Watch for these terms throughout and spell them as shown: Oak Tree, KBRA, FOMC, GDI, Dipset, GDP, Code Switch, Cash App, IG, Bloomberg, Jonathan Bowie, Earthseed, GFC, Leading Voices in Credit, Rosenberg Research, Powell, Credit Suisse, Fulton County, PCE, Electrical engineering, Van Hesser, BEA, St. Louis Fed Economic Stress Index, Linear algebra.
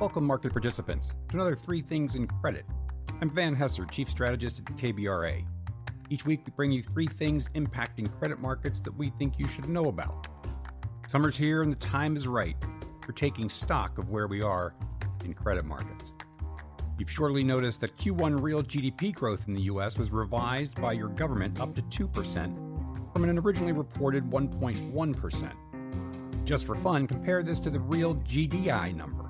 Welcome, market participants, to another Three Things in Credit. I'm Van Hesser, Chief Strategist at the KBRA. Each week, we bring you three things impacting credit markets that we think you should know about. Summer's here and the time is right for taking stock of where we are in credit markets. You've surely noticed that Q1 real GDP growth in the U.S. was revised by your government up to 2% from an originally reported 1.1%. Just for fun, compare this to the real GDI number.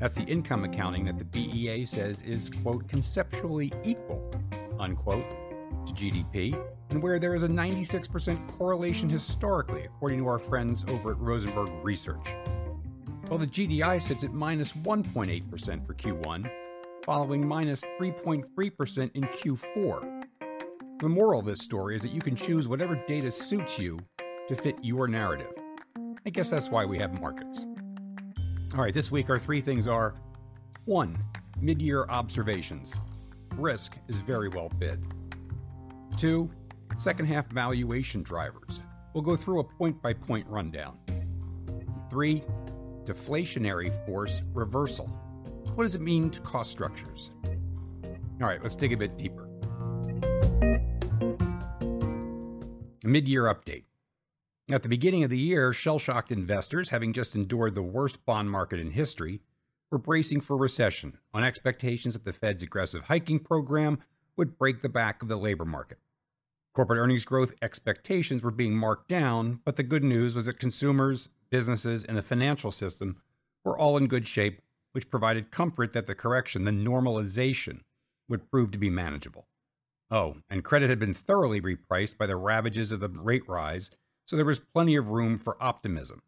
That's the income accounting that the BEA says is, quote, conceptually equal, unquote, to GDP, and where there is a 96% correlation historically, according to our friends over at Rosenberg Research. Well, the GDI sits at minus 1.8% for Q1, following minus 3.3% in Q4. The moral of this story is that you can choose whatever data suits you to fit your narrative. I guess that's why we have markets. All right, this week our three things are: 1, mid-year observations. Risk is very well bid. 2, second half valuation drivers. We'll go through a point-by-point rundown. 3, deflationary force reversal. What does it mean to cost structures? All right, let's dig a bit deeper. Mid-year update. At the beginning of the year, shell-shocked investors, having just endured the worst bond market in history, were bracing for recession on expectations that the Fed's aggressive hiking program would break the back of the labor market. Corporate earnings growth expectations were being marked down, but the good news was that consumers, businesses, and the financial system were all in good shape, which provided comfort that the correction, the normalization, would prove to be manageable. Oh, and credit had been thoroughly repriced by the ravages of the rate rise, so there was plenty of room for optimism.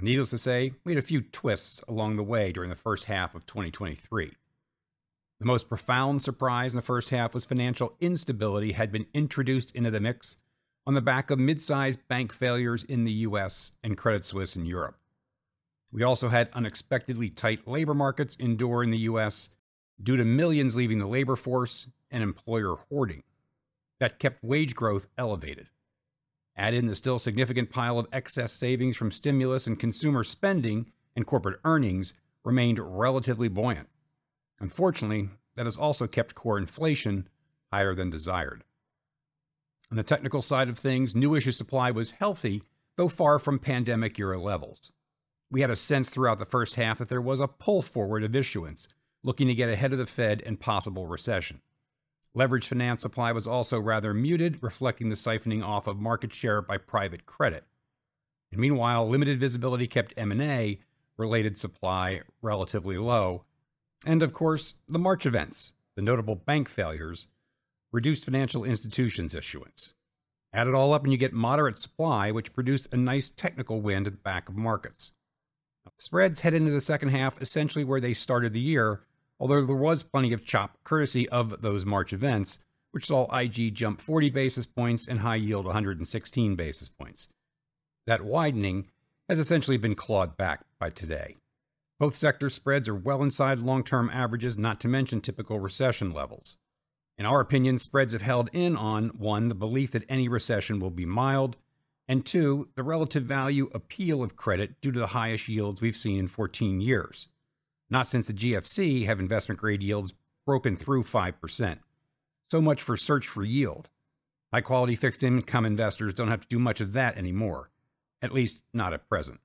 Needless to say, we had a few twists along the way during the first half of 2023. The most profound surprise in the first half was financial instability had been introduced into the mix on the back of mid-sized bank failures in the U.S. and Credit Suisse in Europe. We also had unexpectedly tight labor markets endure in the U.S. due to millions leaving the labor force and employer hoarding. That kept wage growth elevated. Add in the still significant pile of excess savings from stimulus and consumer spending, and corporate earnings remained relatively buoyant. Unfortunately, that has also kept core inflation higher than desired. On the technical side of things, new issue supply was healthy, though far from pandemic era levels. We had a sense throughout the first half that there was a pull forward of issuance, looking to get ahead of the Fed and possible recession. Leveraged finance supply was also rather muted, reflecting the siphoning off of market share by private credit. And meanwhile, limited visibility kept M&A related supply relatively low. And of course, the March events, the notable bank failures, reduced financial institutions issuance. Add it all up and you get moderate supply, which produced a nice technical wind at the back of markets. Spreads head into the second half essentially where they started the year, although there was plenty of chop courtesy of those March events, which saw IG jump 40 basis points and high yield 116 basis points. That widening has essentially been clawed back by today. Both sector spreads are well inside long-term averages, not to mention typical recession levels. In our opinion, spreads have held in on, 1, the belief that any recession will be mild, and 2, the relative value appeal of credit due to the highest yields we've seen in 14 years. Not since the GFC have investment-grade yields broken through 5%. So much for search for yield. High-quality fixed income investors don't have to do much of that anymore, at least not at present.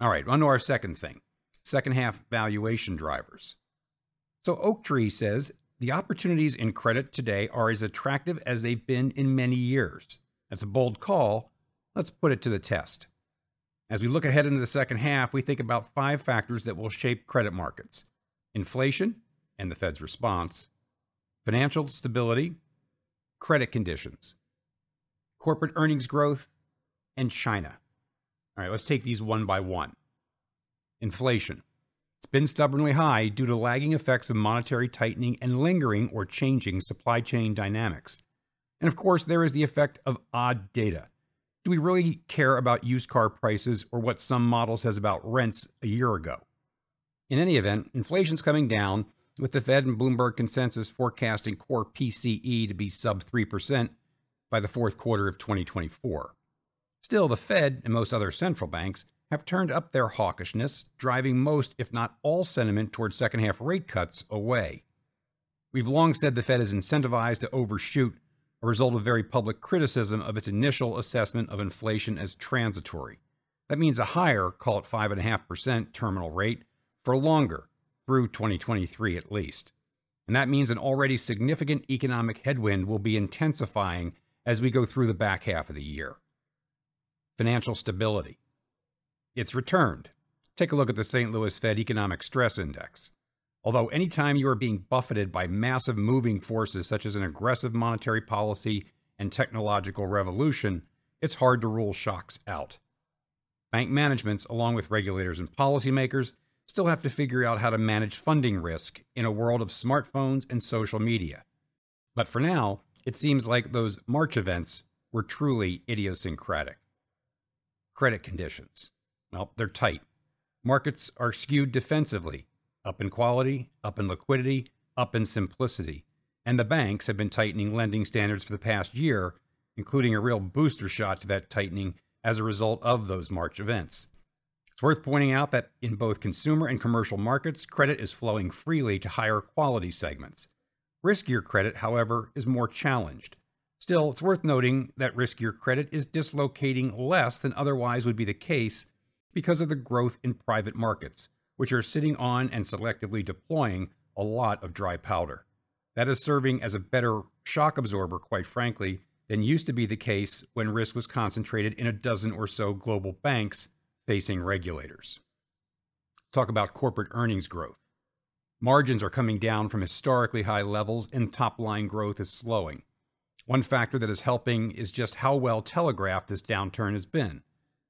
All right, on to our second thing, second-half valuation drivers. So Oak Tree says the opportunities in credit today are as attractive as they've been in many years. That's a bold call. Let's put it to the test. As we look ahead into the second half, we think about 5 factors that will shape credit markets: inflation and the Fed's response, financial stability, credit conditions, corporate earnings growth, and China. All right, let's take these one by one. Inflation. It's been stubbornly high due to lagging effects of monetary tightening and lingering or changing supply chain dynamics. And of course, there is the effect of odd data. Do we really care about used car prices or what some model says about rents a year ago? In any event, inflation's coming down, with the Fed and Bloomberg consensus forecasting core PCE to be sub 3% by the fourth quarter of 2024. Still, the Fed and most other central banks have turned up their hawkishness, driving most, if not all, sentiment towards second-half rate cuts away. We've long said the Fed is incentivized to overshoot, a result of very public criticism of its initial assessment of inflation as transitory. That means a higher, call it 5.5% terminal rate, for longer, through 2023 at least. And that means an already significant economic headwind will be intensifying as we go through the back half of the year. Financial stability. It's returned. Take a look at the St. Louis Fed Economic Stress Index. Although anytime you are being buffeted by massive moving forces such as an aggressive monetary policy and technological revolution, it's hard to rule shocks out. Bank managements, along with regulators and policymakers, still have to figure out how to manage funding risk in a world of smartphones and social media. But for now, it seems like those March events were truly idiosyncratic. Credit conditions. Well, they're tight. Markets are skewed defensively. Up in quality, up in liquidity, up in simplicity. And the banks have been tightening lending standards for the past year, including a real booster shot to that tightening as a result of those March events. It's worth pointing out that in both consumer and commercial markets, credit is flowing freely to higher quality segments. Riskier credit, however, is more challenged. Still, it's worth noting that riskier credit is dislocating less than otherwise would be the case because of the growth in private markets, which are sitting on and selectively deploying a lot of dry powder. That is serving as a better shock absorber, quite frankly, than used to be the case when risk was concentrated in a dozen or so global banks facing regulators. Let's talk about corporate earnings growth. Margins are coming down from historically high levels and top-line growth is slowing. One factor that is helping is just how well telegraphed this downturn has been.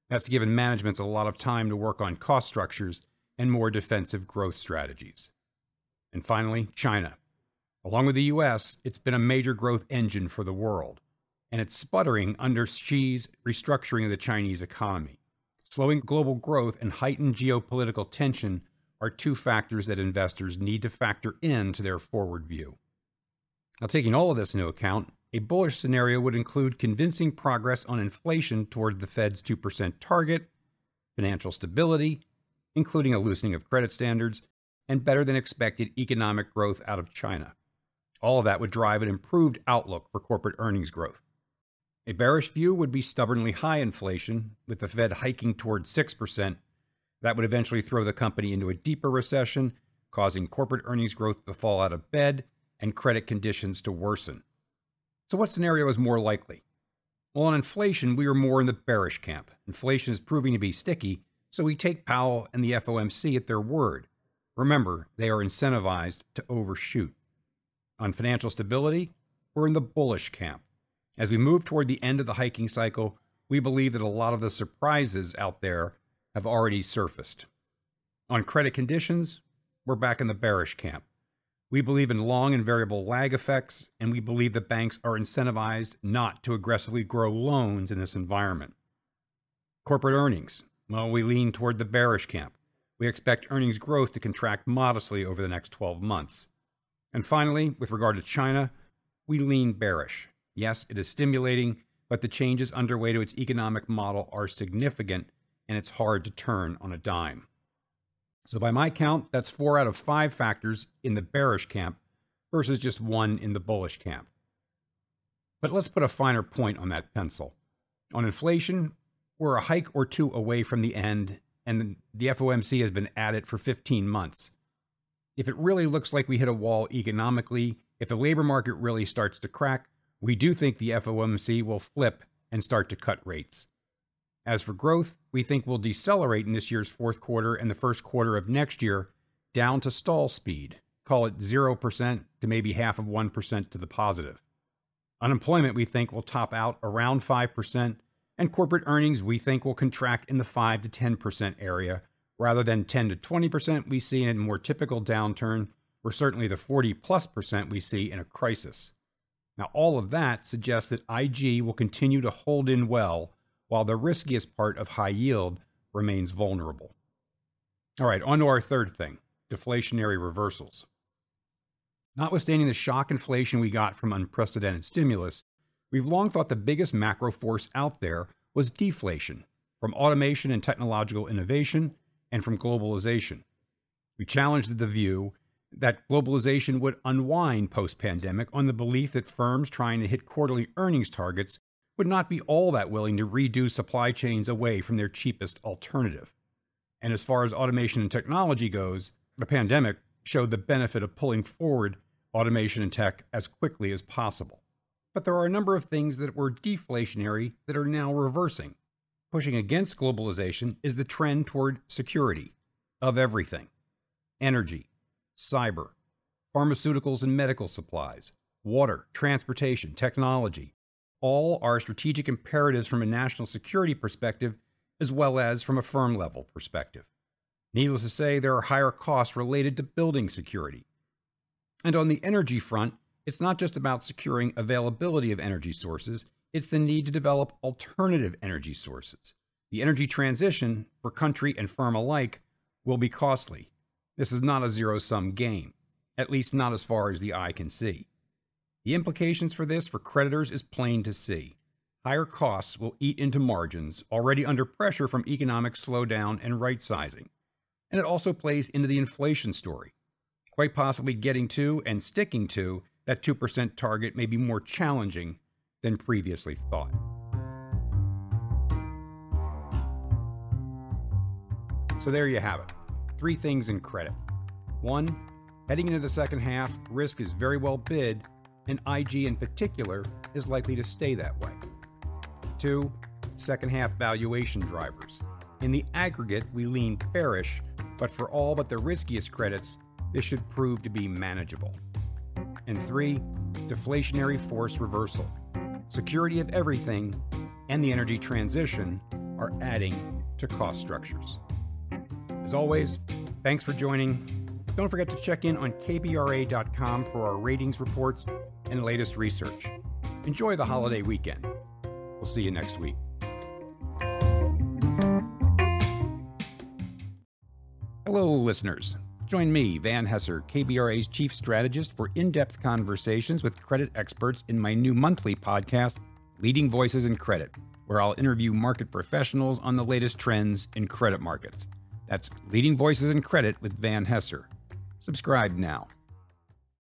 That's given managements a lot of time to work on cost structures and more defensive growth strategies. And finally, China. Along with the U.S., it's been a major growth engine for the world, and it's sputtering under Xi's restructuring of the Chinese economy. Slowing global growth and heightened geopolitical tension are two factors that investors need to factor into their forward view. Now, taking all of this into account, a bullish scenario would include convincing progress on inflation toward the Fed's 2% target, financial stability, including a loosening of credit standards, and better-than-expected economic growth out of China. All of that would drive an improved outlook for corporate earnings growth. A bearish view would be stubbornly high inflation, with the Fed hiking toward 6%. That would eventually throw the company into a deeper recession, causing corporate earnings growth to fall out of bed and credit conditions to worsen. So what scenario is more likely? Well, on inflation, we are more in the bearish camp. Inflation is proving to be sticky, so we take Powell and the FOMC at their word. Remember, they are incentivized to overshoot. On financial stability, we're in the bullish camp. As we move toward the end of the hiking cycle, we believe that a lot of the surprises out there have already surfaced. On credit conditions, we're back in the bearish camp. We believe in long and variable lag effects, and we believe that banks are incentivized not to aggressively grow loans in this environment. Corporate earnings. Well, we lean toward the bearish camp. We expect earnings growth to contract modestly over the next 12 months. And finally, with regard to China, we lean bearish. Yes, it is stimulating, but the changes underway to its economic model are significant, and it's hard to turn on a dime. So by my count, that's 4 out of 5 factors in the bearish camp versus just 1 in the bullish camp. But let's put a finer point on that pencil. On inflation, we're a hike or two away from the end, and the FOMC has been at it for 15 months. If it really looks like we hit a wall economically, if the labor market really starts to crack, we do think the FOMC will flip and start to cut rates. As for growth, we think we'll decelerate in this year's fourth quarter and the first quarter of next year down to stall speed, call it 0% to maybe half of 1% to the positive. Unemployment, we think, will top out around 5%. And corporate earnings, we think, will contract in the 5 to 10% area, rather than 10 to 20% we see in a more typical downturn, or certainly the 40+% we see in a crisis. Now, all of that suggests that IG will continue to hold in well, while the riskiest part of high yield remains vulnerable. All right, on to our third thing, deflationary reversals. Notwithstanding the shock inflation we got from unprecedented stimulus, we've long thought the biggest macro force out there was deflation, from automation and technological innovation, and from globalization. We challenged the view that globalization would unwind post-pandemic on the belief that firms trying to hit quarterly earnings targets would not be all that willing to redo supply chains away from their cheapest alternative. And as far as automation and technology goes, the pandemic showed the benefit of pulling forward automation and tech as quickly as possible. But there are a number of things that were deflationary that are now reversing. Pushing against globalization is the trend toward security of everything: energy, cyber, pharmaceuticals and medical supplies, water, transportation, technology. All are strategic imperatives from a national security perspective, as well as from a firm level perspective. Needless to say, there are higher costs related to building security. And on the energy front, it's not just about securing availability of energy sources, it's the need to develop alternative energy sources. The energy transition, for country and firm alike, will be costly. This is not a zero-sum game, at least not as far as the eye can see. The implications for this for creditors is plain to see. Higher costs will eat into margins already under pressure from economic slowdown and right-sizing. And it also plays into the inflation story. Quite possibly getting to and sticking to that 2% target may be more challenging than previously thought. So there you have it. 3 things in credit. 1, heading into the second half, risk is very well bid, and IG in particular is likely to stay that way. 2, second half valuation drivers. In the aggregate, we lean bearish, but for all but the riskiest credits, this should prove to be manageable. And 3, deflationary force reversal. Security of everything and the energy transition are adding to cost structures. As always, thanks for joining. Don't forget to check in on KBRA.com for our ratings reports and latest research. Enjoy the holiday weekend. We'll see you next week. Hello, listeners. Join me, Van Hesser, KBRA's Chief Strategist, for in-depth conversations with credit experts in my new monthly podcast, Leading Voices in Credit, where I'll interview market professionals on the latest trends in credit markets. That's Leading Voices in Credit with Van Hesser. Subscribe now.